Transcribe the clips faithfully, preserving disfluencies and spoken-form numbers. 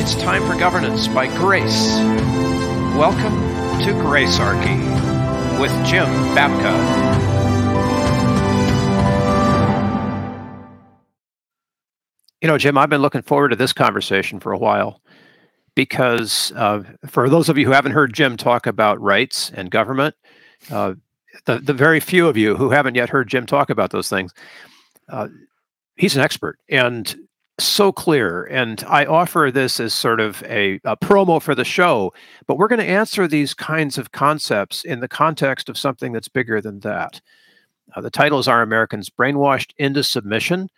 It's time for Governance by Grace. Welcome to Gracearchy with Jim Babka. You know, Jim, I've been looking forward to this conversation for a while because uh, for those of you who haven't heard Jim talk about rights and government, uh, the, the very few of you who haven't yet heard Jim talk about those things, uh, he's an expert. And so clear. And I offer this as sort of a, a promo for the show, but we're going to answer these kinds of concepts in the context of something that's bigger than that. Uh, the title is Are Americans Brainwashed into Submission?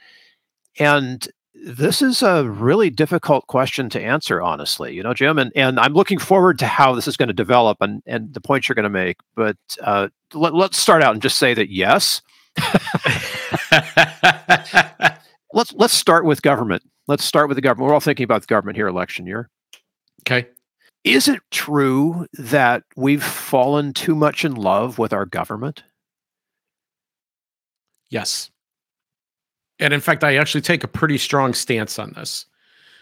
And this is a really difficult question to answer, honestly, you know, Jim, and, and I'm looking forward to how this is going to develop and, and the points you're going to make. But uh, let, let's start out and just say that yes. Let's let's start with government. Let's start with the government. We're all thinking about the government here, election year. Okay. Is it true that we've fallen too much in love with our government? Yes. And in fact, I actually take a pretty strong stance on this.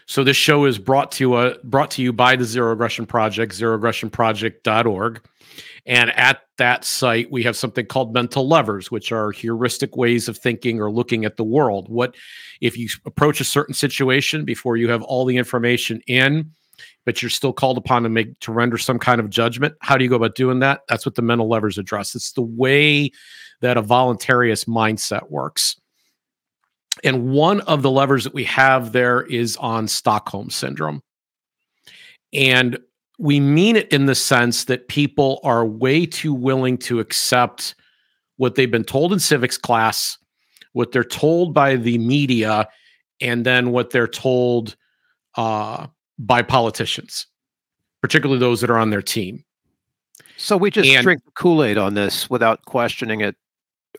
So this show is brought to uh, brought to you by the Zero Aggression Project, zero aggression project dot org. And at that site, we have something called mental levers, which are heuristic ways of thinking or looking at the world. What if you approach a certain situation before you have all the information in, but you're still called upon to make to render some kind of judgment? How do you go about doing that? That's what the mental levers address. It's the way that a voluntarist mindset works. And one of the levers that we have there is on Stockholm Syndrome. And we mean it in the sense that people are way too willing to accept what they've been told in civics class, what they're told by the media, and then what they're told uh, by politicians, particularly those that are on their team. So we just and, drink Kool-Aid on this without questioning it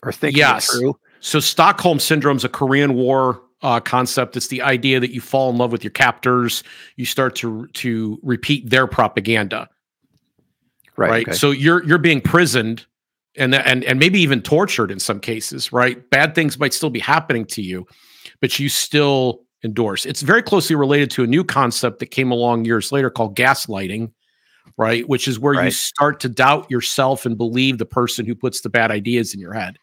or thinking yes. it through. So Stockholm Syndrome is a Korean War uh, concept. It's the idea that you fall in love with your captors. You start to to repeat their propaganda, right? right? Okay. So you're you're being prisoned, and and and maybe even tortured in some cases, right? Bad things might still be happening to you, but you still endorse. It's very closely related to a new concept that came along years later called gaslighting, right? Which is where right. you start to doubt yourself and believe the person who puts the bad ideas in your head.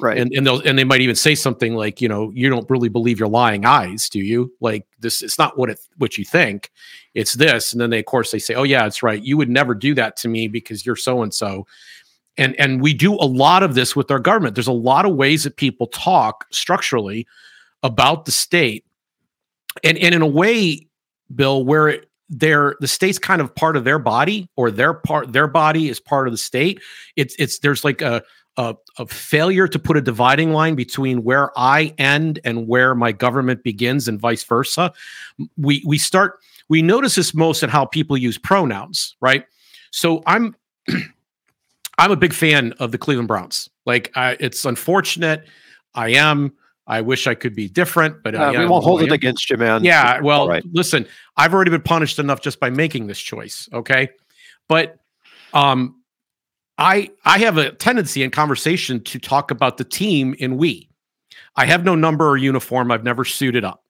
Right. And and they'll and they might even say something like, you know, you don't really believe your lying eyes, do you? Like this, it's not what it what you think. It's this. And then they, of course, they say, oh yeah, it's right. You would never do that to me because you're so and so. And and we do a lot of this with our government. There's a lot of ways that people talk structurally about the state. And and in a way, Bill, where it Their the state's kind of part of their body, or their part their body is part of the state. It's it's there's like a, a a failure to put a dividing line between where I end and where my government begins, and vice versa. We we start we notice this most in how people use pronouns, right? So I'm I'm a big fan of the Cleveland Browns. Like I, it's unfortunate, I am. I wish I could be different, but uh, uh, we won't hold it against you, man. Yeah, well, right. Listen, I've already been punished enough just by making this choice, okay? But um, I I have a tendency in conversation to talk about the team in we. I have no number or uniform. I've never suited up.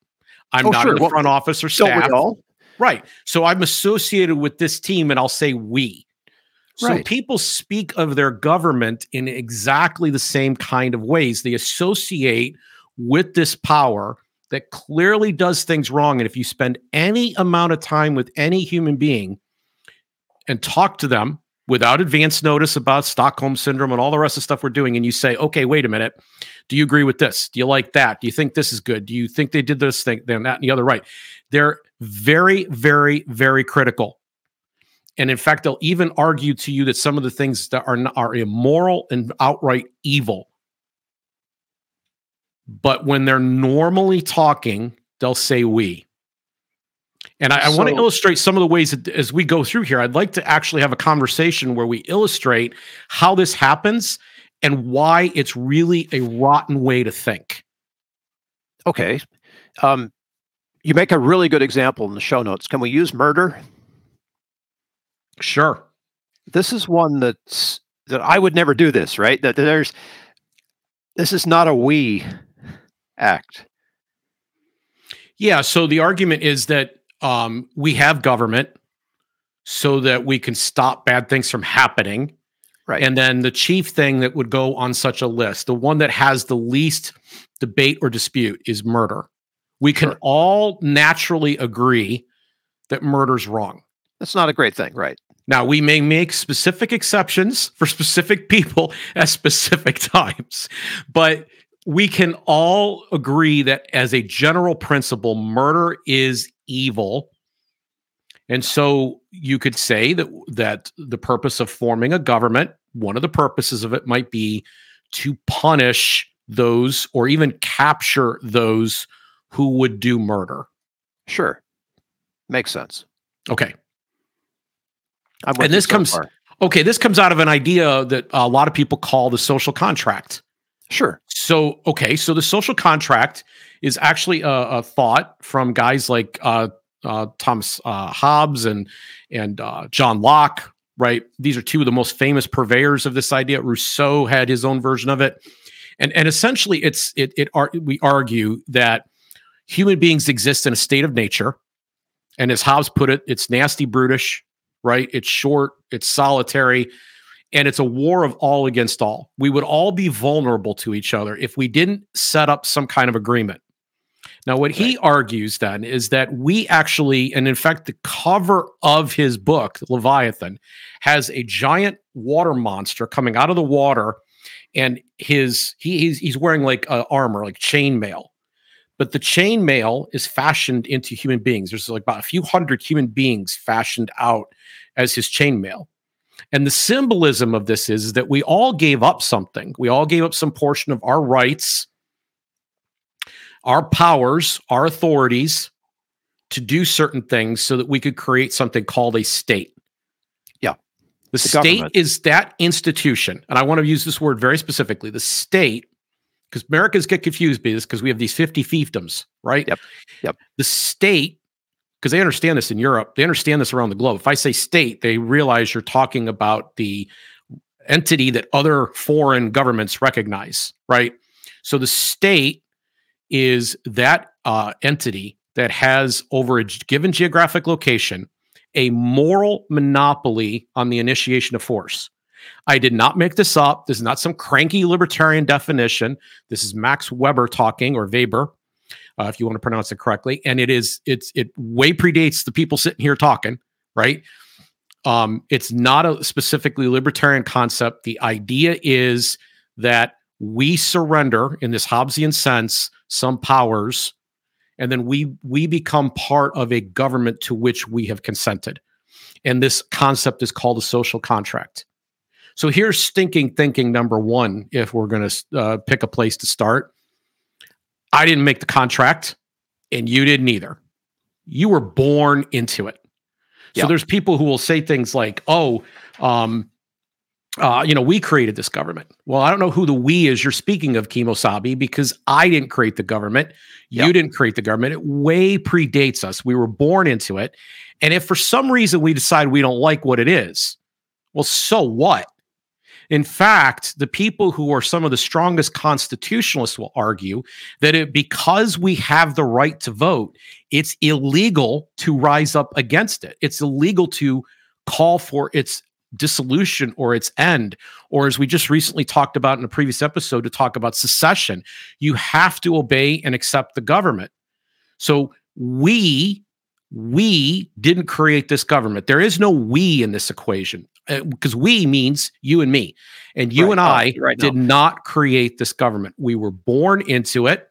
I'm oh, not sure. in the well, front office or staff. Don't we all? Right. So I'm associated with this team, and I'll say we. So right. people speak of their government in exactly the same kind of ways. They associate with this power that clearly does things wrong. And if you spend any amount of time with any human being and talk to them without advance notice about Stockholm Syndrome and all the rest of the stuff we're doing, and you say, okay, wait a minute, do you agree with this? Do you like that? Do you think this is good? Do you think they did this thing, then that, and the other right? They're very, very, very critical. And in fact, they'll even argue to you that some of the things that are, are immoral and outright evil. But when they're normally talking, they'll say we. And I, I so, want to illustrate some of the ways that as we go through here, I'd like to actually have a conversation where we illustrate how this happens and why it's really a rotten way to think. Okay. Um, you make a really good example in the show notes. Can we use murder? Sure. This is one that's, that I would never do this, right? That there's, this is not a we act. Yeah. So the argument is that um, we have government so that we can stop bad things from happening. Right. And then the chief thing that would go on such a list, the one that has the least debate or dispute, is murder. We can sure. all naturally agree that murder's wrong. That's not a great thing, right? Now, we may make specific exceptions for specific people at specific times, but we can all agree that as a general principle, murder is evil. And so you could say that that the purpose of forming a government, one of the purposes of it might be to punish those or even capture those who would do murder. Sure. Makes sense. Okay. I'm with and this so comes far. Okay, this comes out of an idea that a lot of people call the social contract. Sure. So, okay, so the social contract is actually a, a thought from guys like uh, uh, Thomas uh, Hobbes and and uh, John Locke, right? These are two of the most famous purveyors of this idea. Rousseau had his own version of it, and and essentially, it's it it are, we argue that human beings exist in a state of nature, and as Hobbes put it, it's nasty, brutish, right? It's short, it's solitary. And it's a war of all against all. We would all be vulnerable to each other if we didn't set up some kind of agreement. Now, what right. he argues then is that we actually, and in fact, the cover of his book, Leviathan, has a giant water monster coming out of the water, and his he, he's, he's wearing like uh, armor, like chainmail. But the chainmail is fashioned into human beings. There's like about a few hundred human beings fashioned out as his chainmail. And the symbolism of this is that we all gave up something. We all gave up some portion of our rights, our powers, our authorities to do certain things so that we could create something called a state. Yeah. The, the state government is that institution. And I want to use this word very specifically, the state, because Americans get confused by this because we have these fifty fiefdoms, right? Yep. Yep. The state, because they understand this in Europe, they understand this around the globe. If I say state, they realize you're talking about the entity that other foreign governments recognize, right? So the state is that uh, entity that has, over a given geographic location, a moral monopoly on the initiation of force. I did not make this up. This is not some cranky libertarian definition. This is Max Weber talking, or Weber, Uh, if you want to pronounce it correctly, and it is it's it way predates the people sitting here talking, right? Um, it's not a specifically libertarian concept. The idea is that we surrender, in this Hobbesian sense, some powers, and then we we become part of a government to which we have consented. And this concept is called a social contract. So here's stinking thinking number one, if we're going to uh, pick a place to start. I didn't make the contract, and you didn't either. You were born into it. So yep. There's people who will say things like, oh, um, uh, you know, we created this government. Well, I don't know who the we is you're speaking of, Kimosabe, because I didn't create the government. You yep. didn't create the government. It way predates us. We were born into it. And if for some reason we decide we don't like what it is, well, so what? In fact, the people who are some of the strongest constitutionalists will argue that it, because we have the right to vote, it's illegal to rise up against it. It's illegal to call for its dissolution or its end, or as we just recently talked about in a previous episode to talk about secession. You have to obey and accept the government. So we, we didn't create this government. There is no we in this equation. Because we means you and me, and you right, and I right, right did now. not create this government. We were born into it,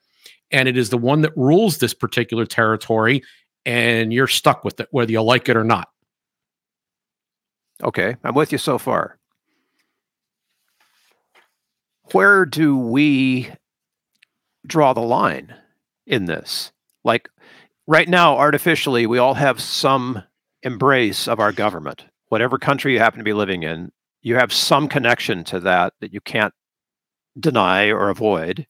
and it is the one that rules this particular territory, and you're stuck with it, whether you like it or not. Okay, I'm with you so far. Where do we draw the line in this? Like, right now, artificially, we all have some embrace of our government. Whatever country you happen to be living in, you have some connection to that that you can't deny or avoid.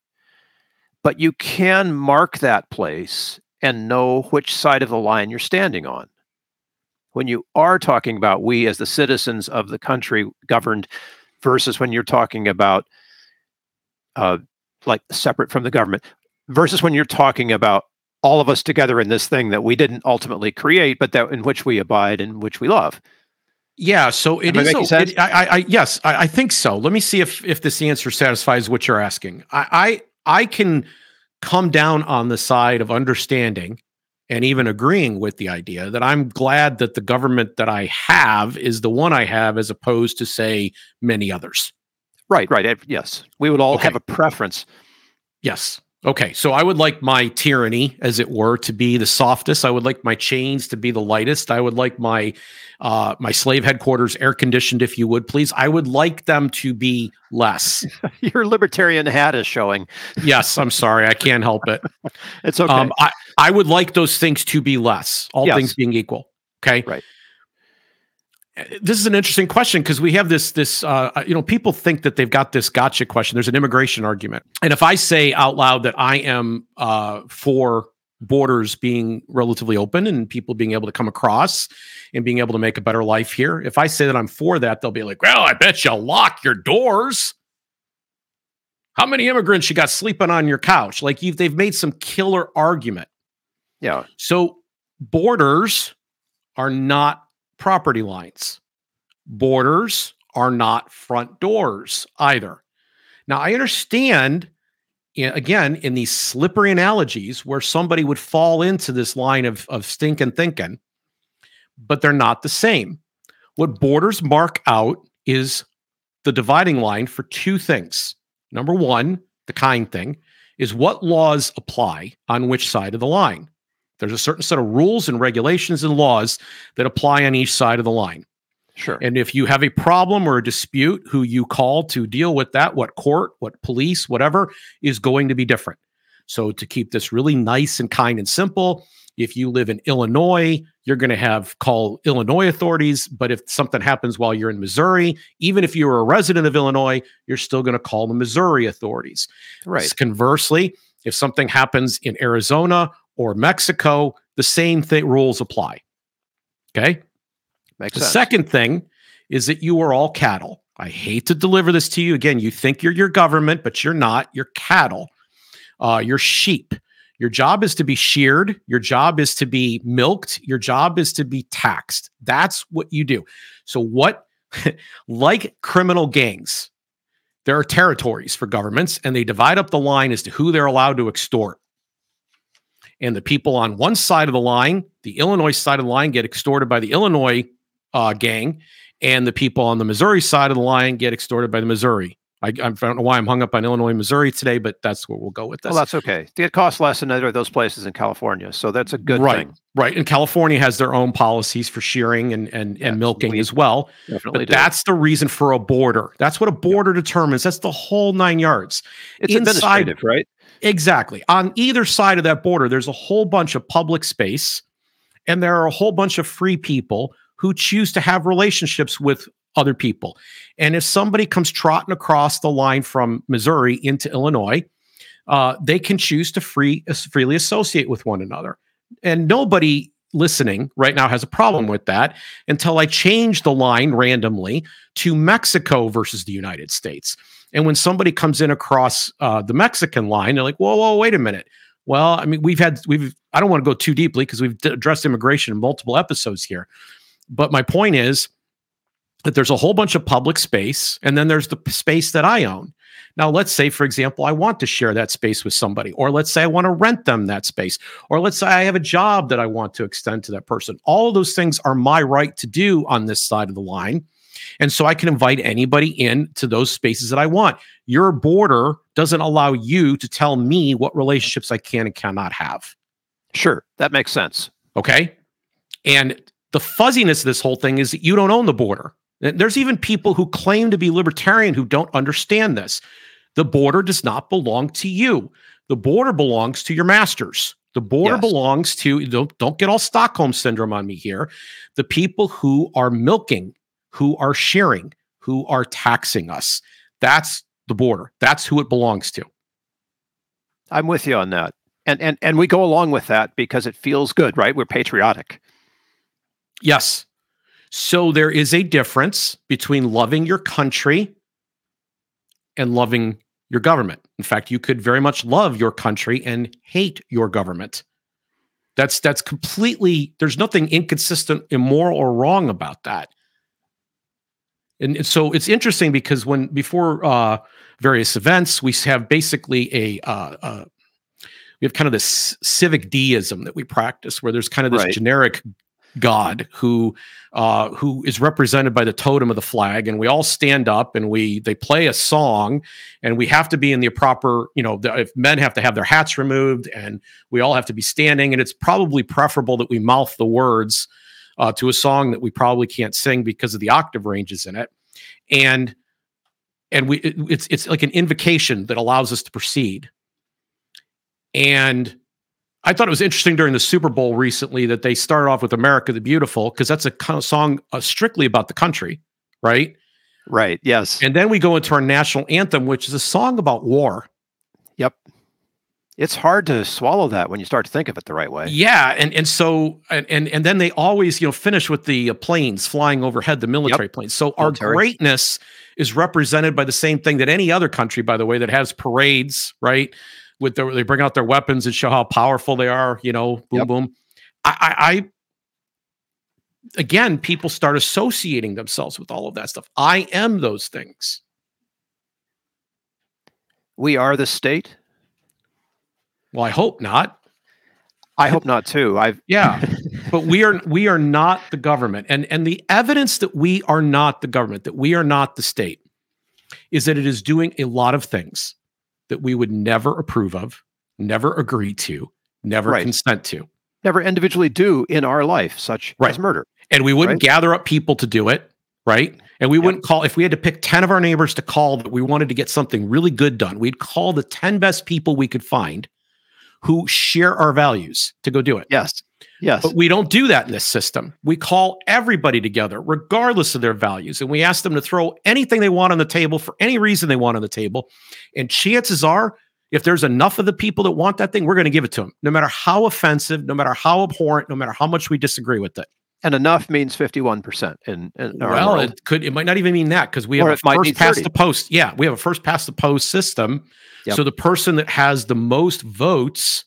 But you can mark that place and know which side of the line you're standing on. When you are talking about we as the citizens of the country governed versus when you're talking about uh, like separate from the government versus when you're talking about all of us together in this thing that we didn't ultimately create, but that in which we abide and which we love. Yeah, so it Am is. I so, it, I, I, yes, I, I think so. Let me see if if this answer satisfies what you're asking. I, I I can come down on the side of understanding and even agreeing with the idea that I'm glad that the government that I have is the one I have, as opposed to say many others. Right, right. Yes, we would all okay. have a preference. Yes. Okay, so I would like my tyranny, as it were, to be the softest. I would like my chains to be the lightest. I would like my uh, my slave headquarters air-conditioned, if you would, please. I would like them to be less. Your libertarian hat is showing. Yes, I'm sorry. I can't help it. It's okay. Um, I, I would like those things to be less, all yes. things being equal. Okay? Right. This is an interesting question because we have this, this, uh, you know, people think that they've got this gotcha question. There's an immigration argument. And if I say out loud that I am uh, for borders being relatively open and people being able to come across and being able to make a better life here, if I say that I'm for that, they'll be like, well, I bet you lock your doors. How many immigrants you got sleeping on your couch? Like you've, they've made some killer argument. Yeah. So borders are not property lines. Borders are not front doors either. Now, I understand, again, in these slippery analogies where somebody would fall into this line of, of stinking thinking, but they're not the same. What borders mark out is the dividing line for two things. Number one, the kind thing, is what laws apply on which side of the line. There's a certain set of rules and regulations and laws that apply on each side of the line. Sure. And if you have a problem or a dispute, who you call to deal with that, what court, what police, whatever, is going to be different. So to keep this really nice and kind and simple, if you live in Illinois, you're going to have call Illinois authorities. But if something happens while you're in Missouri, even if you're a resident of Illinois, you're still going to call the Missouri authorities. Right. Conversely, if something happens in Arizona or Mexico, the same thing, rules apply. Okay? Makes the sense. Second thing is that you are all cattle. I hate to deliver this to you. Again, you think you're your government, but you're not. You're cattle. Uh, you're sheep. Your job is to be sheared. Your job is to be milked. Your job is to be taxed. That's what you do. So what, like criminal gangs, there are territories for governments, and they divide up the line as to who they're allowed to extort. And the people on one side of the line, the Illinois side of the line, get extorted by the Illinois uh, gang. And the people on the Missouri side of the line get extorted by the Missouri. I, I don't know why I'm hung up on Illinois and Missouri today, but that's where we'll go with this. Well, that's okay. It costs less in either of those places in California. So that's a good right, thing. Right. And California has their own policies for shearing and, and, yeah, and milking we, as well. Definitely but do. That's the reason for a border. That's what a border yeah. determines. That's the whole nine yards. It's Inside, administrative, right? Exactly. On either side of that border, there's a whole bunch of public space, and there are a whole bunch of free people who choose to have relationships with other people. And if somebody comes trotting across the line from Missouri into Illinois, uh, they can choose to free uh, freely associate with one another. And nobody listening right now has a problem with that until I change the line randomly to Mexico versus the United States. And when somebody comes in across uh, the Mexican line, they're like, whoa, whoa, wait a minute. Well, I mean, we've had, we've, I don't want to go too deeply because we've d- addressed immigration in multiple episodes here. But my point is that there's a whole bunch of public space, and then there's the p- space that I own. Now, let's say, for example, I want to share that space with somebody, or let's say I want to rent them that space, or let's say I have a job that I want to extend to that person. All of those things are my right to do on this side of the line. And so I can invite anybody in to those spaces that I want. Your border doesn't allow you to tell me what relationships I can and cannot have. Sure. That makes sense. Okay. And the fuzziness of this whole thing is that you don't own the border. There's even people who claim to be libertarian who don't understand this. The border does not belong to you. The border belongs to your masters. The border yes. belongs to, don't, don't get all Stockholm Syndrome on me here, the people who are milking, who are sharing, who are taxing us. That's the border. That's who it belongs to. I'm with you on that. And and and we go along with that because it feels good, right? We're patriotic. Yes. So there is a difference between loving your country and loving your government. In fact, you could very much love your country and hate your government. That's that's completely, there's nothing inconsistent, immoral, or wrong about that. And, and so it's interesting because when before uh, various events, we have basically a, uh, uh, we have kind of this civic deism that we practice where there's kind of this right. generic God who uh, who is represented by the totem of the flag, and we all stand up and we they play a song, and we have to be in the proper, you know, the, if men have to have their hats removed, and we all have to be standing, and it's probably preferable that we mouth the words uh, to a song that we probably can't sing because of the octave ranges in it, and and we it, it's it's like an invocation that allows us to proceed. And I thought it was interesting during the Super Bowl recently that they started off with America the Beautiful, because that's a kind of song uh, strictly about the country, right? Right, yes. And then we go into our national anthem, which is a song about war. Yep. It's hard to swallow that when you start to think of it the right way. Yeah, and and so, and and, and then they always, you know, finish with the uh, planes flying overhead, the military yep. planes. So military. Our greatness is represented by the same thing that any other country, by the way, that has parades, right? With their, they bring out their weapons and show how powerful they are, you know, boom, yep. boom. I, I, I, again, people start associating themselves with all of that stuff. I am those things. We are the state. Well, I hope not. I hope not too. I've yeah, but we are we are not the government, and and the evidence that we are not the government, that we are not the state, is that it is doing a lot of things that we would never approve of, never agree to, never right. consent to. Never individually do in our life, such right. as murder. And we wouldn't right? gather up people to do it, right? And we yep. wouldn't call, if we had to pick ten of our neighbors to call that we wanted to get something really good done, we'd call the ten best people we could find who share our values to go do it. Yes, yes. But we don't do that in this system. We call everybody together, regardless of their values, and we ask them to throw anything they want on the table for any reason they want on the table. And chances are, if there's enough of the people that want that thing, we're going to give it to them, no matter how offensive, no matter how abhorrent, no matter how much we disagree with it. And enough means fifty-one percent. In, in our well, world. It could. It might not even mean that, because we have or a first past the post. Yeah, we have a first past the post system. Yep. So the person that has the most votes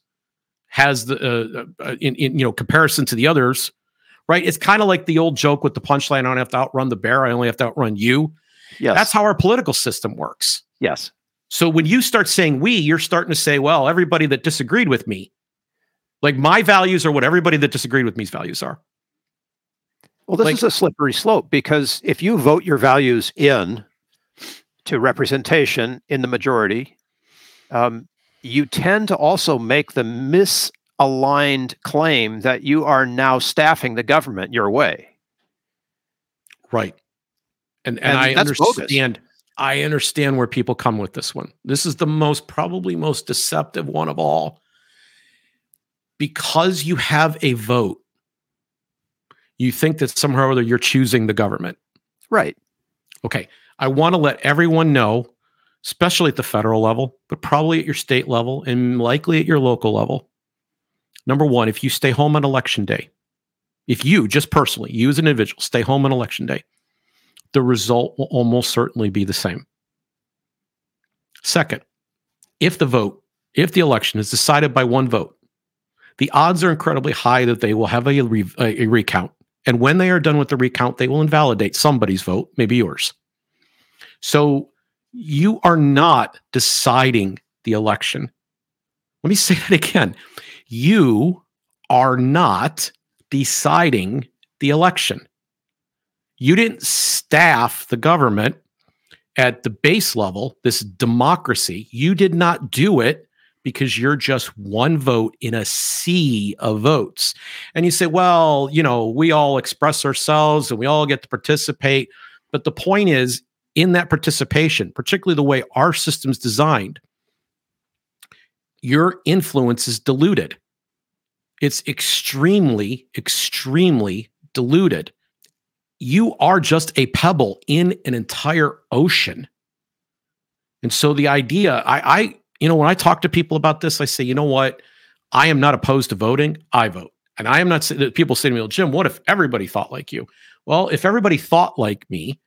has the uh, in, in you know comparison to the others, right? It's kind of like the old joke with the punchline: "I don't have to outrun the bear; I only have to outrun you." Yes, that's how our political system works. Yes. So when you start saying "we," you're starting to say, "Well, everybody that disagreed with me, like my values are what everybody that disagreed with me's values are." Well, this like, is a slippery slope, because if you vote your values in to representation in the majority, um, you tend to also make the misaligned claim that you are now staffing the government your way. Right. And and, and I understand bogus. I understand where people come with this one. This is the most probably most deceptive one of all. Because you have a vote, you think that somehow or other you're choosing the government. Right. Okay. I want to let everyone know, especially at the federal level, but probably at your state level and likely at your local level. Number one, if you stay home on election day, if you just personally, you as an individual, stay home on election day, the result will almost certainly be the same. Second, if the vote, if the election is decided by one vote, the odds are incredibly high that they will have a, re- a recount. And when they are done with the recount, they will invalidate somebody's vote, maybe yours. So you are not deciding the election. Let me say that again. You are not deciding the election. You didn't staff the government at the base level, this democracy. You did not do it because you're just one vote in a sea of votes. And you say, well, you know, we all express ourselves and we all get to participate. But the point is, in that participation, particularly the way our system's designed, your influence is diluted. It's extremely, extremely diluted. You are just a pebble in an entire ocean. And so the idea, I, I, you know, when I talk to people about this, I say, you know what? I am not opposed to voting. I vote. And I am not saying, people say to me, well, Jim, what if everybody thought like you? Well, if everybody thought like me,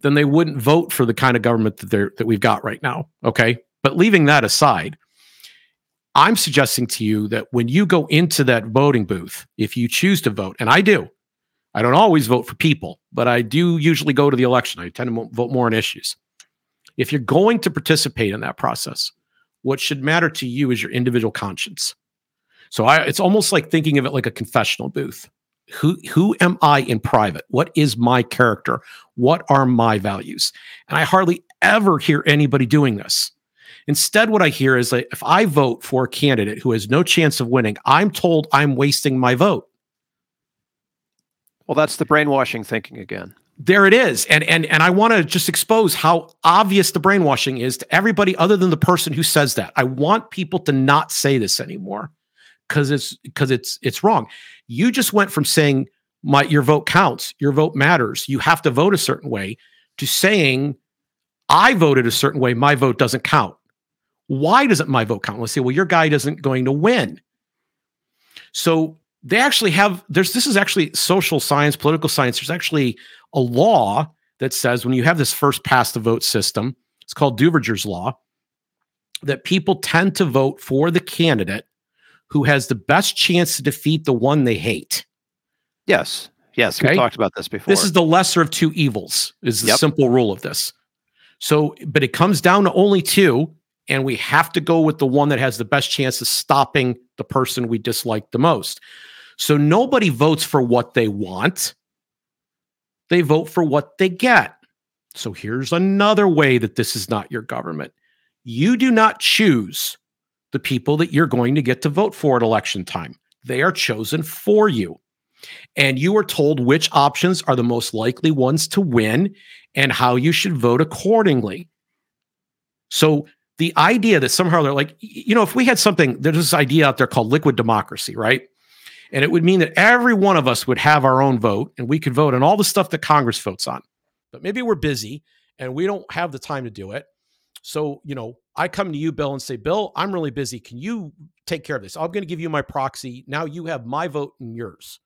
then they wouldn't vote for the kind of government that they're, that we've got right now. Okay. But leaving that aside, I'm suggesting to you that when you go into that voting booth, if you choose to vote, and I do, I don't always vote for people, but I do usually go to the election. I tend to vote more on issues. If you're going to participate in that process, what should matter to you is your individual conscience. So I, it's almost like thinking of it like a confessional booth. Who, who am I in private? What is my character? What are my values? And I hardly ever hear anybody doing this. Instead, what I hear is that if I vote for a candidate who has no chance of winning, I'm told I'm wasting my vote. Well, that's the brainwashing thinking again. There it is. And and and I want to just expose how obvious the brainwashing is to everybody other than the person who says that. I want people to not say this anymore because it's because it's it's wrong. You just went from saying my your vote counts, your vote matters, you have to vote a certain way, to saying I voted a certain way, my vote doesn't count. Why doesn't my vote count? Let's say, well, your guy isn't going to win. So they actually have there's this is actually social science, political science. There's actually a law that says when you have this first past the vote system, it's called Duverger's Law, that people tend to vote for the candidate who has the best chance to defeat the one they hate. Yes. Yes. Okay? We've talked about this before. This is the lesser of two evils is the yep. simple rule of this. So, but it comes down to only two, and we have to go with the one that has the best chance of stopping the person we dislike the most. So nobody votes for what they want. They vote for what they get. So here's another way that this is not your government. You do not choose the people that you're going to get to vote for at election time. They are chosen for you. And you are told which options are the most likely ones to win and how you should vote accordingly. So the idea that somehow they're like, you know, if we had something, there's this idea out there called liquid democracy, right? And it would mean that every one of us would have our own vote and we could vote on all the stuff that Congress votes on. But maybe we're busy and we don't have the time to do it. So, you know, I come to you, Bill, and say, Bill, I'm really busy. Can you take care of this? I'm going to give you my proxy. Now you have my vote and yours.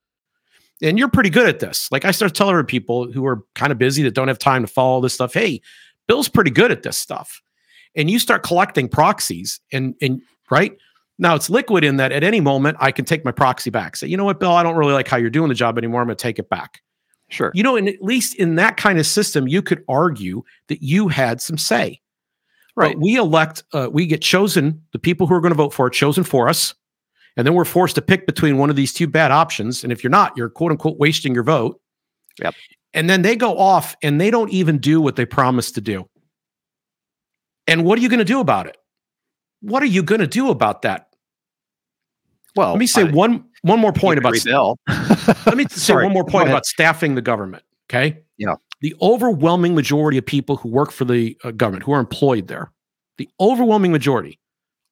And you're pretty good at this. Like I start telling people who are kind of busy that don't have time to follow all this stuff, hey, Bill's pretty good at this stuff. And you start collecting proxies and, and right now it's liquid in that at any moment I can take my proxy back. Say, you know what, Bill, I don't really like how you're doing the job anymore. I'm going to take it back. Sure. You know, and at least in that kind of system, you could argue that you had some say. Right. But we elect, uh, we get chosen, the people who are going to vote for are chosen for us. And then we're forced to pick between one of these two bad options. And if you're not, you're quote unquote wasting your vote. Yep. And then they go off and they don't even do what they promised to do. And what are you going to do about it? What are you going to do about that? Well, let me say I, one one more point about st- Let me say one more point about staffing the government, okay? Yeah. The overwhelming majority of people who work for the uh, government, who are employed there, the overwhelming majority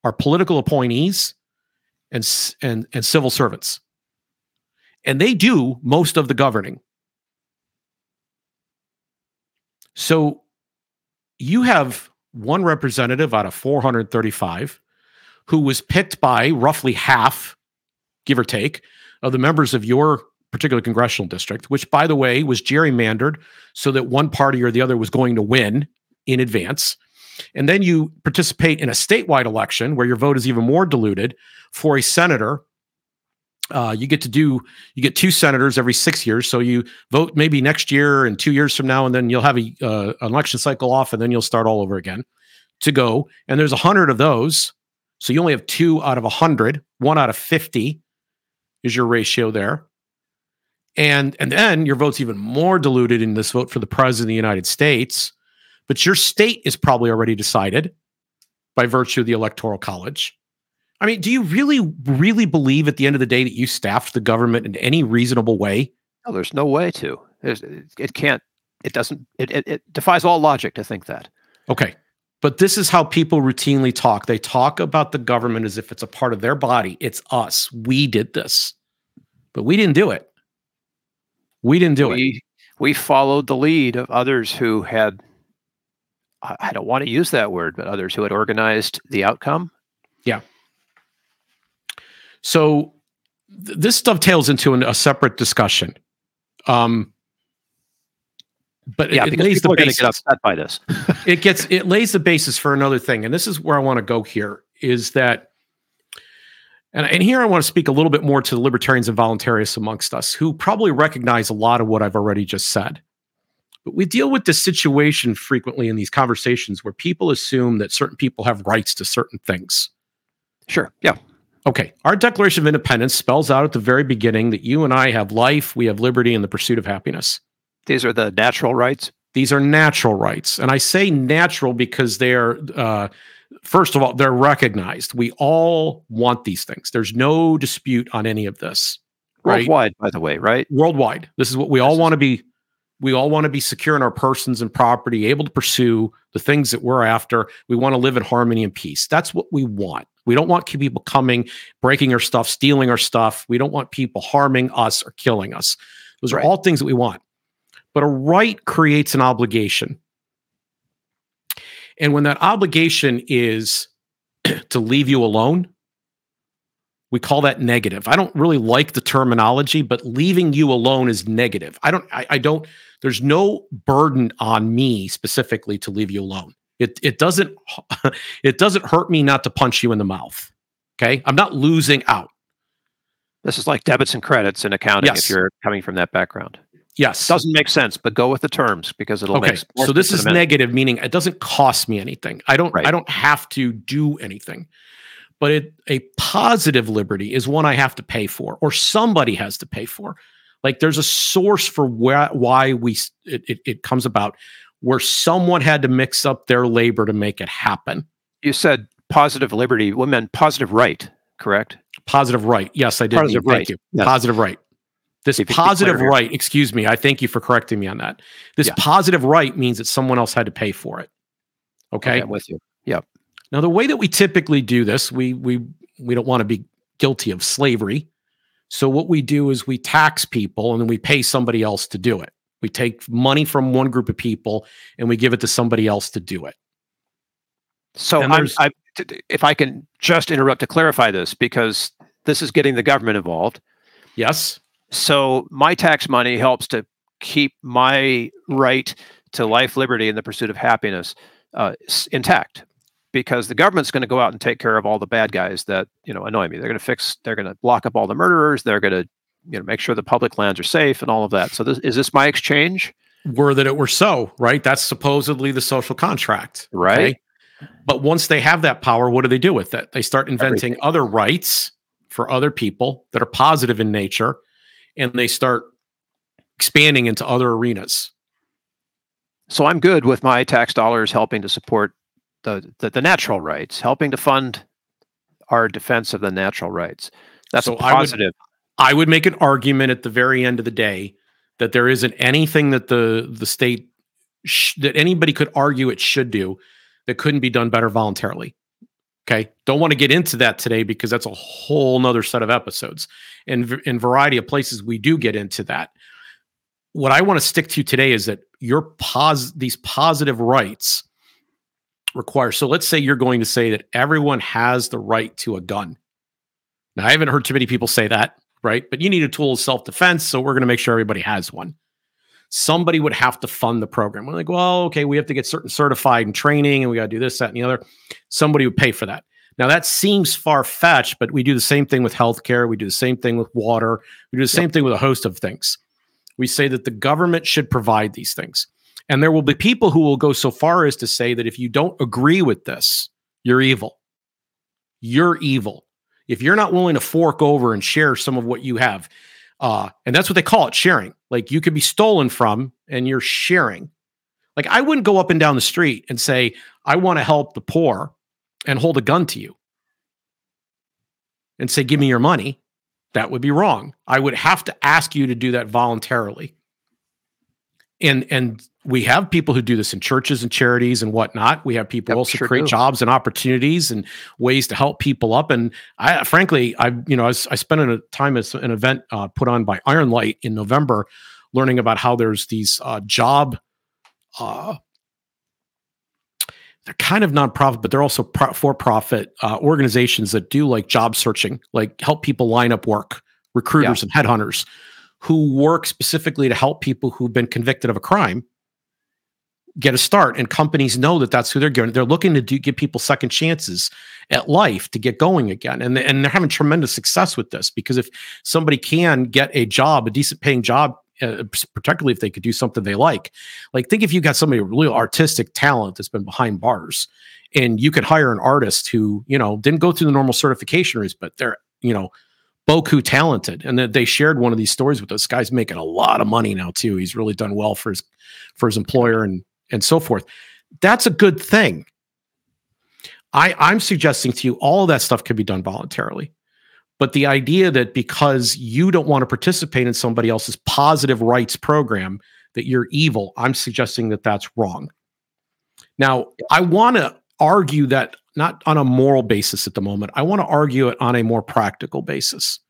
are political appointees and and and civil servants. And they do most of the governing. So you have one representative out of four hundred thirty-five who was picked by roughly half, give or take, of the members of your particular congressional district, which, by the way, was gerrymandered so that one party or the other was going to win in advance. And then you participate in a statewide election where your vote is even more diluted for a senator. Uh, you get to do, you get two senators every six years. So you vote maybe next year and two years from now, and then you'll have a, uh, an election cycle off, and then you'll start all over again to go. And there's a hundred of those. So you only have two out of a hundred, one out of fifty is your ratio there. And, and then your vote's even more diluted in this vote for the president of the United States, but your state is probably already decided by virtue of the Electoral College. I mean, do you really, really believe at the end of the day that you staffed the government in any reasonable way? No, there's no way to. There's, it can't. It doesn't. It, it it defies all logic to think that. Okay. But this is how people routinely talk. They talk about the government as if it's a part of their body. It's us. We did this. But we didn't do it. We didn't do we, it. We followed the lead of others who had, I don't want to use that word, but others who had organized the outcome. Yeah. So th- this dovetails into an, a separate discussion. Um, but yeah, it, because it lays people the basis. Are going to get upset by this. it gets it lays the basis for another thing, and this is where I want to go. Here is that, and and here I want to speak a little bit more to the libertarians and voluntarists amongst us, who probably recognize a lot of what I've already just said. But we deal with this situation frequently in these conversations where people assume that certain people have rights to certain things. Sure. Yeah. Okay, our Declaration of Independence spells out at the very beginning that you and I have life, we have liberty, and the pursuit of happiness. These are the natural rights? These are natural rights. And I say natural because they're, uh, first of all, they're recognized. We all want these things. There's no dispute on any of this. Right? Worldwide, by the way, right? Worldwide. This is what we all want to be. We all want to be secure in our persons and property, able to pursue the things that we're after. We want to live in harmony and peace. That's what we want. We don't want people coming, breaking our stuff, stealing our stuff. We don't want people harming us or killing us. Those right. are all things that we want. But a right creates an obligation. And when that obligation is to leave you alone, we call that negative. I don't really like the terminology, but leaving you alone is negative. I don't, I, I don't, there's no burden on me specifically to leave you alone. It it doesn't, it doesn't hurt me not to punch you in the mouth. Okay. I'm not losing out. This is like debits and credits in accounting. Yes. If you're coming from that background. Yes. Doesn't make sense, but go with the terms because it'll okay. make sense. So this is negative, meaning it doesn't cost me anything. I don't, right. I don't have to do anything. But it, a positive liberty is one I have to pay for, or somebody has to pay for. Like there's a source for where, why we it, it, it comes about, where someone had to mix up their labor to make it happen. You said positive liberty. What meant positive right? Correct. Positive right. Yes, I did. Positive mean, right. Thank you. Yes. Positive right. This positive right. Excuse me. I thank you for correcting me on that. This yeah. positive right means that someone else had to pay for it. Okay. Okay, I'm with you. Yep. Now, the way that we typically do this, we we we don't want to be guilty of slavery. So what we do is we tax people and then we pay somebody else to do it. We take money from one group of people and we give it to somebody else to do it. So I'm, I'm, if I can just interrupt to clarify this, because this is getting the government involved. Yes. So my tax money helps to keep my right to life, liberty, and the pursuit of happiness uh, intact. Because the government's going to go out and take care of all the bad guys that, you know, annoy me. They're going to fix, they're going to block up all the murderers. They're going to, you know, make sure the public lands are safe and all of that. So this, is this my exchange? Were that it were so, right? That's supposedly the social contract. Right. Okay? But once they have that power, what do they do with it? They start inventing Everything. other rights for other people that are positive in nature. And they start expanding into other arenas. So I'm good with my tax dollars helping to support The, the the natural rights, helping to fund our defense of the natural rights. That's so a positive. I would, I would make an argument at the very end of the day that there isn't anything that the the state sh- that anybody could argue it should do that couldn't be done better voluntarily. Okay, don't want to get into that today because that's a whole nother set of episodes, and in, in variety of places we do get into that. What I want to stick to today is that your pos these positive rights. Require. So let's say you're going to say that everyone has the right to a gun. Now, I haven't heard too many people say that, right? But you need a tool of self-defense, so we're going to make sure everybody has one. Somebody would have to fund the program. We're like, well, okay, we have to get certain certified and training, and we got to do this, that, and the other. Somebody would pay for that. Now, that seems far-fetched, but we do the same thing with healthcare. We do the same thing with water. We do the same yep. thing with a host of things. We say that the government should provide these things. And there will be people who will go so far as to say that if you don't agree with this, you're evil. You're evil. If you're not willing to fork over and share some of what you have, uh, and that's what they call it, sharing. Like you could be stolen from and you're sharing. Like I wouldn't go up and down the street and say, I want to help the poor and hold a gun to you and say, give me your money. That would be wrong. I would have to ask you to do that voluntarily. And, and we have people who do this in churches and charities and whatnot. We have people yep, also sure create do. jobs and opportunities and ways to help people up. And I, frankly, I, you know, I, was, I spent a time at an event uh, put on by Iron Light in November, learning about how there's these uh, job, uh, they're kind of nonprofit, but they're also pro- for-profit uh, organizations that do like job searching, like help people line up work, recruiters yeah. and headhunters who work specifically to help people who've been convicted of a crime get a start. And companies know that that's who they're going. They're looking to do, give people second chances at life to get going again. And, and they're having tremendous success with this, because if somebody can get a job, a decent paying job, uh, particularly if they could do something they like, like think if you got somebody with real artistic talent that's been behind bars and you could hire an artist who, you know, didn't go through the normal certification routes, but they're, you know, Boku talented. And that they shared one of these stories with us. Guy's making a lot of money now too. He's really done well for his, for his employer and, and so forth. That's a good thing. I I'm suggesting to you, all of that stuff can be done voluntarily, but the idea that because you don't want to participate in somebody else's positive rights program that you're evil, I'm suggesting that that's wrong. Now I want to argue that not on a moral basis at the moment. I want to argue it on a more practical basis,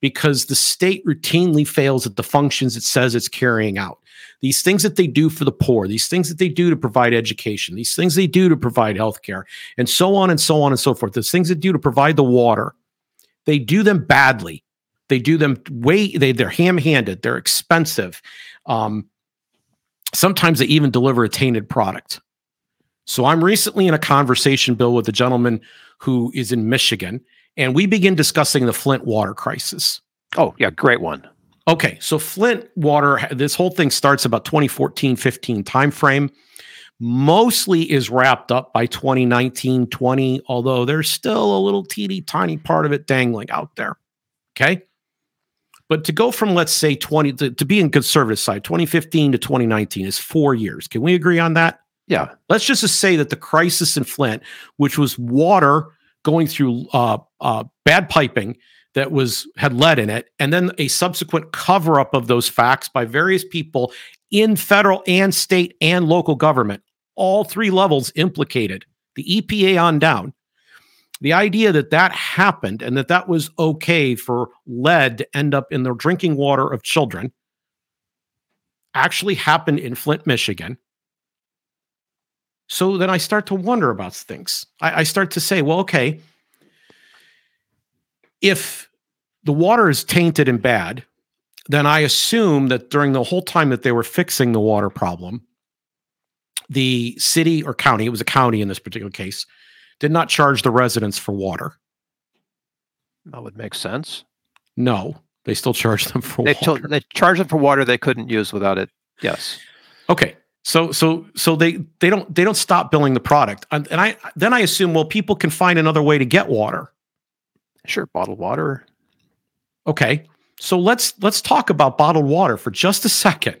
because the state routinely fails at the functions it says it's carrying out. These things that they do for the poor, these things that they do to provide education, these things they do to provide healthcare, and so on and so on and so forth. These things they do to provide the water, they do them badly. They do them way, they, they're ham-handed, they're expensive. Um, sometimes they even deliver a tainted product. So I'm recently in a conversation, Bill, with a gentleman who is in Michigan, and we begin discussing the Flint water crisis. Oh, yeah, great one. Okay, so Flint water, this whole thing starts about twenty fourteen fifteen timeframe, mostly is wrapped up by twenty nineteen twenty, although there's still a little teeny tiny part of it dangling out there, okay? But to go from, let's say, twenty to, to be in conservative side, twenty fifteen to twenty nineteen is four years. Can we agree on that? Yeah. Let's just say that the crisis in Flint, which was water going through uh, uh, bad piping that was had lead in it, and then a subsequent cover-up of those facts by various people in federal and state and local government, all three levels implicated, the E P A on down. The idea that that happened and that that was okay for lead to end up in the drinking water of children actually happened in Flint, Michigan. So then I start to wonder about things. I, I start to say, well, okay, if the water is tainted and bad, then I assume that during the whole time that they were fixing the water problem, the city or county, it was a county in this particular case, did not charge the residents for water. That would make sense. No, they still charged them for they water. T- they charged them for water they couldn't use without it. Yes. Okay. So, so, so they, they don't, they don't stop billing the product. And, and I, then I assume, well, people can find another way to get water. Sure. Bottled water. Okay. So let's, let's talk about bottled water for just a second,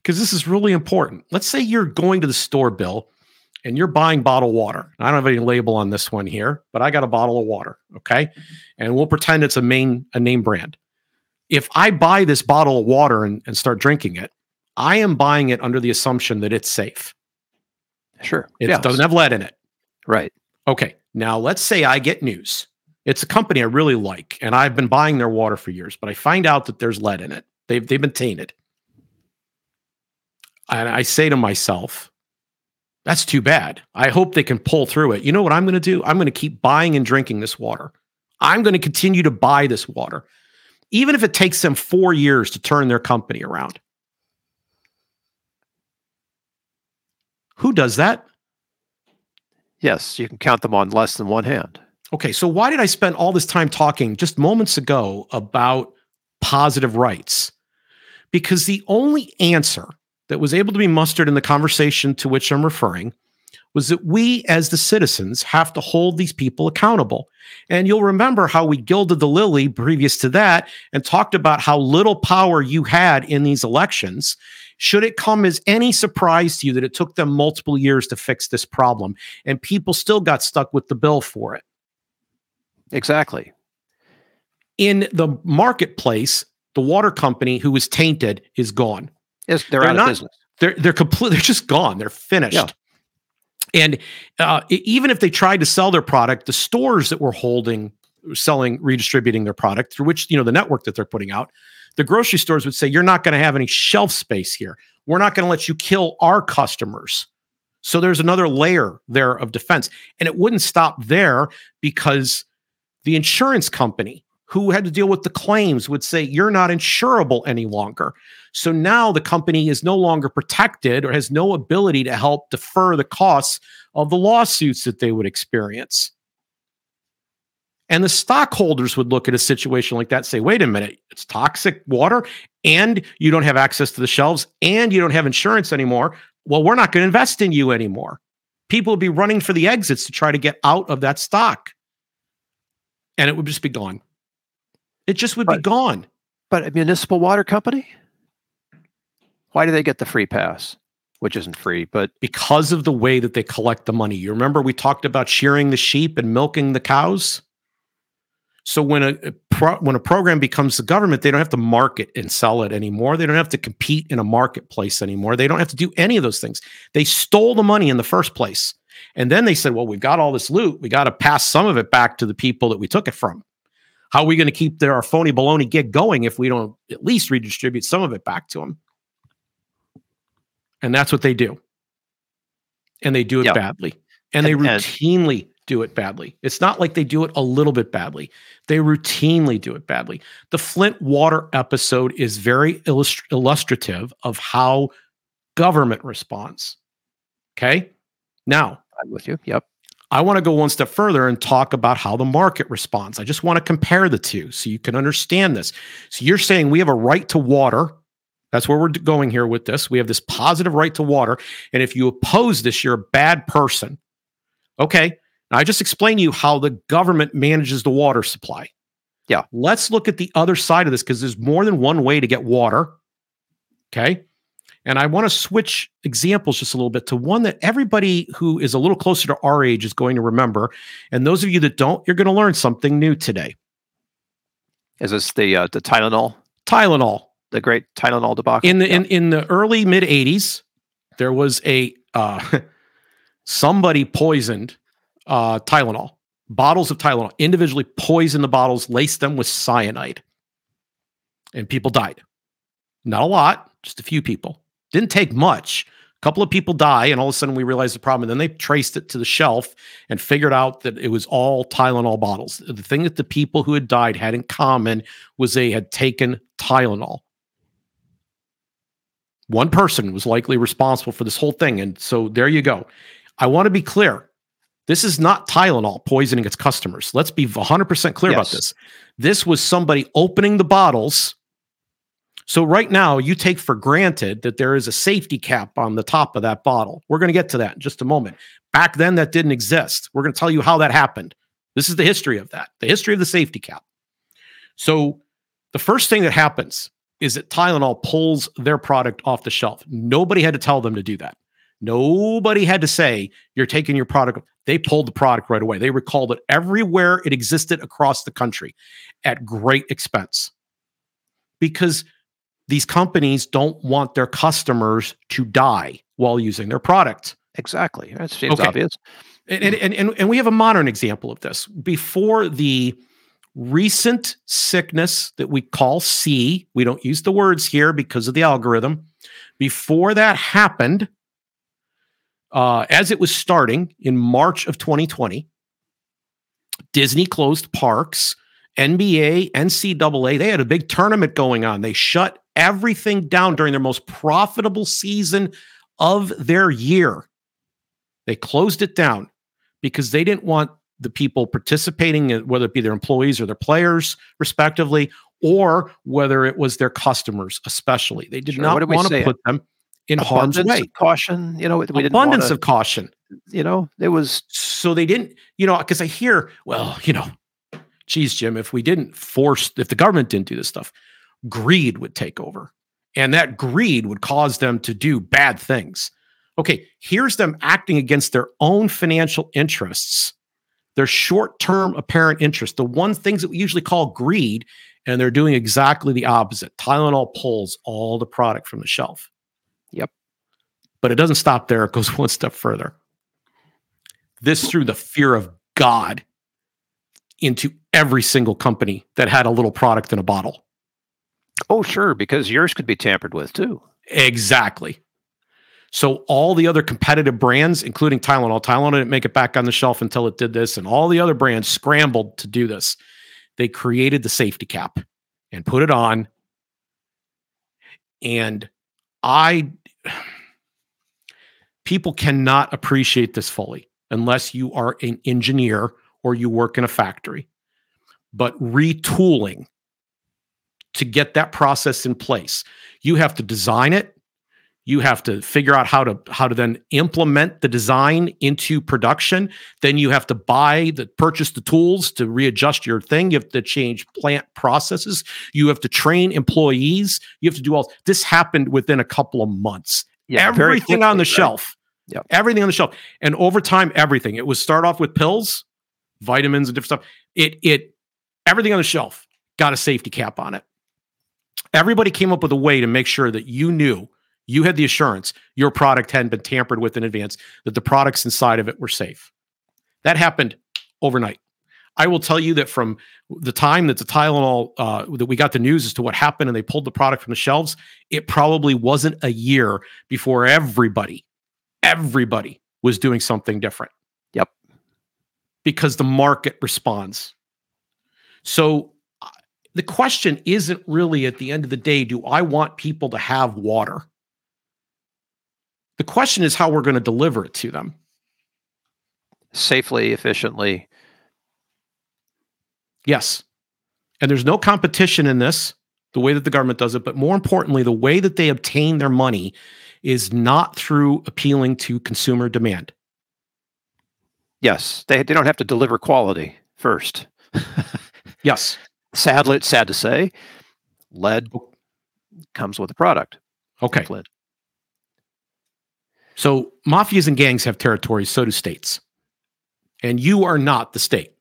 because this is really important. Let's say you're going to the store, Bill, and you're buying bottled water. I don't have any label on this one here, but I got a bottle of water. Okay. And we'll pretend it's a main, a name brand. If I buy this bottle of water and, and start drinking it, I am buying it under the assumption that it's safe. Sure. It yes. doesn't have lead in it. Right. Okay. Now let's say I get news. It's a company I really like, and I've been buying their water for years, but I find out that there's lead in it. They've, they've been tainted. And I say to myself, that's too bad. I hope they can pull through it. You know what I'm going to do? I'm going to keep buying and drinking this water. I'm going to continue to buy this water, even if it takes them four years to turn their company around. Who does that? Yes, you can count them on less than one hand. Okay, so why did I spend all this time talking just moments ago about positive rights? Because the only answer that was able to be mustered in the conversation to which I'm referring was that we as the citizens have to hold these people accountable. And you'll remember how we gilded the lily previous to that and talked about how little power you had in these elections. Should it come as any surprise to you that it took them multiple years to fix this problem and people still got stuck with the bill for it? Exactly. In the marketplace, the water company who was tainted is gone. Yes, they're, they're out not, of business. They're they're complete. They're just gone. They're finished. Yeah. And uh, even if they tried to sell their product, the stores that were holding, selling, redistributing their product through which, you know, the network that they're putting out, the grocery stores would say, you're not going to have any shelf space here. We're not going to let you kill our customers. So there's another layer there of defense. And it wouldn't stop there, because the insurance company who had to deal with the claims would say, you're not insurable any longer. So now the company is no longer protected or has no ability to help defer the costs of the lawsuits that they would experience. And the stockholders would look at a situation like that and say, wait a minute, it's toxic water, and you don't have access to the shelves, and you don't have insurance anymore. Well, we're not going to invest in you anymore. People would be running for the exits to try to get out of that stock. And it would just be gone. It just would but, be gone. But a municipal water company? Why do they get the free pass? Which isn't free, but... Because of the way that they collect the money. You remember we talked about shearing the sheep and milking the cows? So when a, a pro, when a program becomes the government, they don't have to market and sell it anymore. They don't have to compete in a marketplace anymore. They don't have to do any of those things. They stole the money in the first place. And then they said, well, we've got all this loot. We got to pass some of it back to the people that we took it from. How are we going to keep their, our phony baloney gig going if we don't at least redistribute some of it back to them? And that's what they do. And they do it yep. badly. And, and they routinely and- do it badly. It's not like they do it a little bit badly. They routinely do it badly. The Flint water episode is very illustri- illustrative of how government responds. Okay? Now, I'm with you. Yep. I want to go one step further and talk about how the market responds. I just want to compare the two so you can understand this. So you're saying we have a right to water. That's where we're going here with this. We have this positive right to water. And if you oppose this, you're a bad person. Okay. Now I just explained to you how the government manages the water supply. Yeah. Let's look at the other side of this, because there's more than one way to get water. Okay. And I want to switch examples just a little bit to one that everybody who is a little closer to our age is going to remember. And those of you that don't, you're going to learn something new today. Is this the uh, the Tylenol? Tylenol. The great Tylenol debacle. In the, yeah. in, in the early, mid-eighties, there was a, uh, somebody poisoned uh, Tylenol. Bottles of Tylenol. Individually poisoned the bottles, laced them with cyanide. And people died. Not a lot, just a few people. Didn't take much. A couple of people die, and all of a sudden we realized the problem. And then they traced it to the shelf and figured out that it was all Tylenol bottles. The thing that the people who had died had in common was they had taken Tylenol. One person was likely responsible for this whole thing. And so there you go. I want to be clear. This is not Tylenol poisoning its customers. Let's be one hundred percent clear yes. about this. This was somebody opening the bottles. So right now, you take for granted that there is a safety cap on the top of that bottle. We're going to get to that in just a moment. Back then, that didn't exist. We're going to tell you how that happened. This is the history of that, the history of the safety cap. So the first thing that happens is that Tylenol pulls their product off the shelf. Nobody had to tell them to do that. Nobody had to say, you're taking your product. They pulled the product right away. They recalled it everywhere it existed across the country at great expense, because these companies don't want their customers to die while using their product. Exactly. That seems okay. obvious. And, and, and, and we have a modern example of this. Before the recent sickness that we call C, we don't use the words here because of the algorithm. Before that happened, uh, as it was starting in March of twenty twenty, Disney closed parks. N B A, N C double A, they had a big tournament going on. They shut everything down during their most profitable season of their year. They closed it down because they didn't want the people participating, whether it be their employees or their players, respectively, or whether it was their customers, especially. They did sure, not want to put them in harm's way. Caution, you know, we didn't abundance wanna, of caution. You know, it was so they didn't, you know, because I hear, well, you know. Geez, Jim, if we didn't force, if the government didn't do this stuff, greed would take over. And that greed would cause them to do bad things. Okay, here's them acting against their own financial interests, their short-term apparent interest, the one things that we usually call greed, and they're doing exactly the opposite. Tylenol pulls all the product from the shelf. Yep. But it doesn't stop there. It goes one step further. This threw the fear of God into every single company that had a little product in a bottle. Oh, sure, because yours could be tampered with too. Exactly. So all the other competitive brands, including Tylenol, Tylenol didn't make it back on the shelf until it did this, and all the other brands scrambled to do this. They created the safety cap and put it on. And I, people cannot appreciate this fully unless you are an engineer or you work in a factory. But retooling to get that process in place, you have to design it. You have to figure out how to how to then implement the design into production. Then you have to buy the purchase the tools to readjust your thing. You have to change plant processes. You have to train employees. You have to do all this. Happened within a couple of months. Yeah, everything quickly, on the right? shelf. Yeah, everything on the shelf, and over time, everything. It was start off with pills, vitamins, and different stuff. It it everything on the shelf got a safety cap on it. Everybody came up with a way to make sure that you knew. You had the assurance your product hadn't been tampered with in advance, that the products inside of it were safe. That happened overnight. I will tell you that from the time that the Tylenol, uh, that we got the news as to what happened and they pulled the product from the shelves, it probably wasn't a year before everybody, everybody was doing something different. Yep. Because the market responds. So the question isn't really at the end of the day, do I want people to have water? The question is how we're going to deliver it to them. Safely, efficiently. Yes. And there's no competition in this, the way that the government does it. But more importantly, the way that they obtain their money is not through appealing to consumer demand. Yes. They, they don't have to deliver quality first. Yes. Sadly, it's sad to say, lead comes with a product. Okay. Lead. So mafias and gangs have territories, so do states. And you are not the state.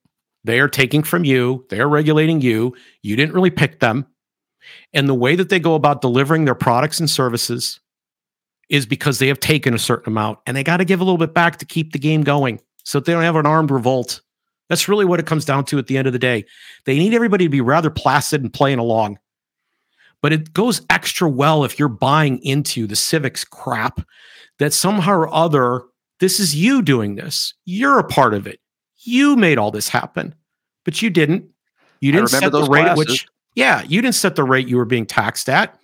They are taking from you. They are regulating you. You didn't really pick them. And the way that they go about delivering their products and services is because they have taken a certain amount and they got to give a little bit back to keep the game going so that they don't have an armed revolt. That's really what it comes down to at the end of the day. They need everybody to be rather placid and playing along. But it goes extra well if you're buying into the civics crap that somehow or other, this is you doing this. You're a part of it. You made all this happen, but you didn't. You didn't set the rate at which, yeah, you didn't set the rate you were being taxed at.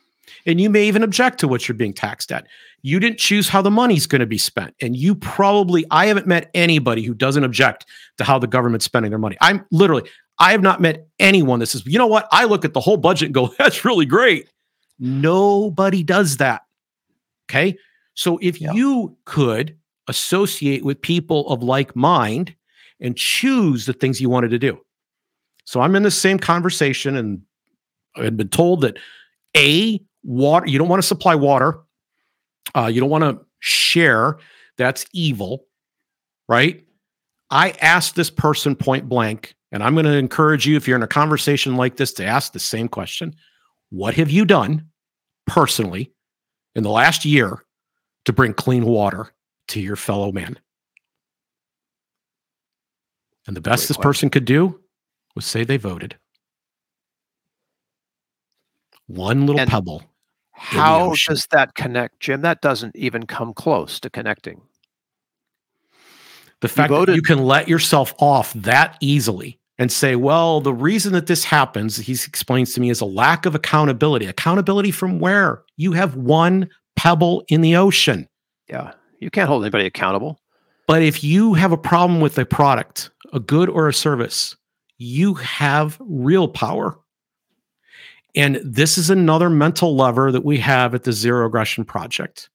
And you may even object to what you're being taxed at. You didn't choose how the money's going to be spent. And you probably, I haven't met anybody who doesn't object to how the government's spending their money. I'm literally, I have not met anyone that says, you know what? I look at the whole budget and go, that's really great. Nobody does that. Okay. So if yeah. you could associate with people of like mind and choose the things you wanted to do. So I'm in the same conversation and I had been told that A, water, you don't want to supply water. Uh, you don't want to share. That's evil, right? I asked this person point blank, and I'm going to encourage you, if you're in a conversation like this, to ask the same question. What have you done personally in the last year to bring clean water to your fellow man? And the best Wait, this what? person could do was say they voted. One little and pebble. How does that connect, Jim? That doesn't even come close to connecting. The fact that you can let yourself off that easily and say, well, the reason that this happens, he explains to me, is a lack of accountability. Accountability from where? You have one pebble in the ocean. Yeah. You can't hold anybody accountable. But if you have a problem with a product, a good or a service, you have real power. And this is another mental lever that we have at the Zero Aggression Project.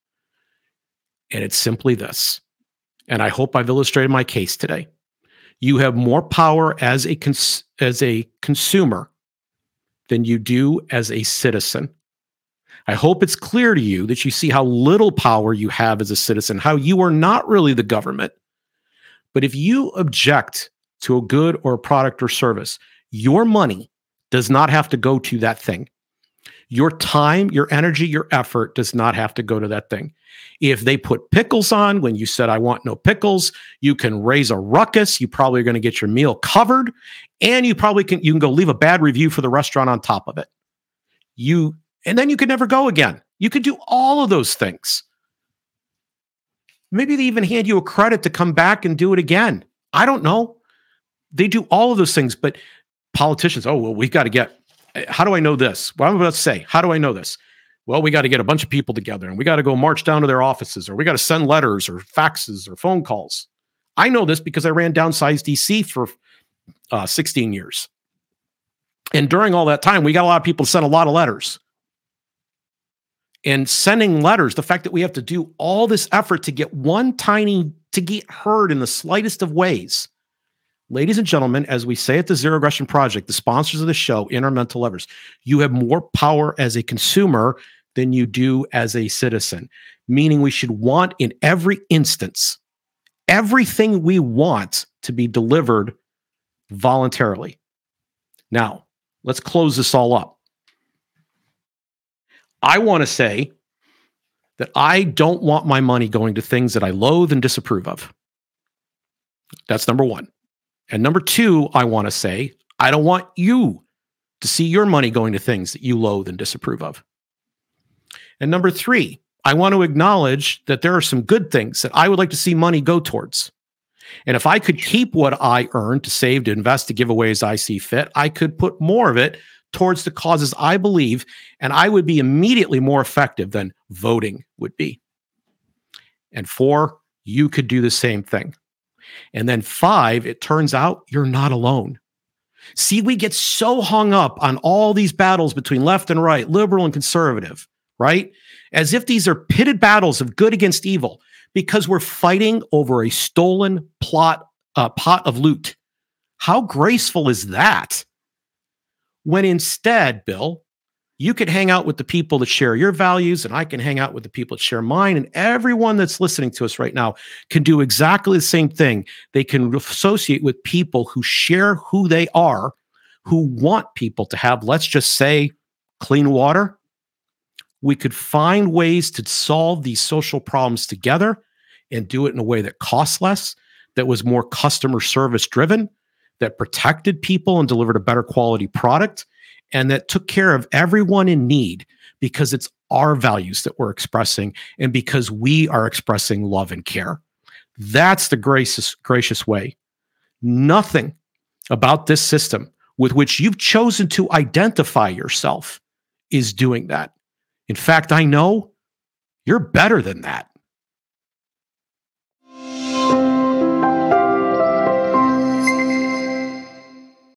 And it's simply this. And I hope I've illustrated my case today. You have more power as a cons- as a consumer than you do as a citizen. I hope it's clear to you that you see how little power you have as a citizen, how you are not really the government. But if you object to a good or a product or service, your money does not have to go to that thing. Your time, your energy, your effort does not have to go to that thing. If they put pickles on when you said, I want no pickles, you can raise a ruckus. You probably are going to get your meal covered, and you probably can, you can go leave a bad review for the restaurant on top of it. You, and then you could never go again. You could do all of those things. Maybe they even hand you a credit to come back and do it again. I don't know. They do all of those things, but politicians, oh, well, we've got to get, how do I know this? Well, I'm about to say, how do I know this? Well, we got to get a bunch of people together, and we got to go march down to their offices, or we got to send letters or faxes or phone calls. I know this because I ran Downsized D C for uh, sixteen years. And during all that time, we got a lot of people to send a lot of letters. And sending letters, the fact that we have to do all this effort to get one tiny, to get heard in the slightest of ways. Ladies and gentlemen, as we say at the Zero Aggression Project, the sponsors of the show, in our mental levers, you have more power as a consumer than you do as a citizen. Meaning we should want in every instance, everything we want to be delivered voluntarily. Now, let's close this all up. I want to say that I don't want my money going to things that I loathe and disapprove of. That's number one. And number two, I want to say, I don't want you to see your money going to things that you loathe and disapprove of. And number three, I want to acknowledge that there are some good things that I would like to see money go towards. And if I could keep what I earn to save, to invest, to give away as I see fit, I could put more of it towards the causes I believe, and I would be immediately more effective than voting would be. And four, you could do the same thing. And then five, it turns out you're not alone. See, we get so hung up on all these battles between left and right, liberal and conservative, right? As if these are pitted battles of good against evil, because we're fighting over a stolen plot, uh, pot of loot. How graceful is that? When instead, Bill, you could hang out with the people that share your values, and I can hang out with the people that share mine, and everyone that's listening to us right now can do exactly the same thing. They can associate with people who share who they are, who want people to have, let's just say, clean water. We could find ways to solve these social problems together and do it in a way that costs less, that was more customer service driven, that protected people and delivered a better quality product, and that took care of everyone in need, because it's our values that we're expressing and because we are expressing love and care. That's the gracious, gracious way. Nothing about this system with which you've chosen to identify yourself is doing that. In fact, I know you're better than that.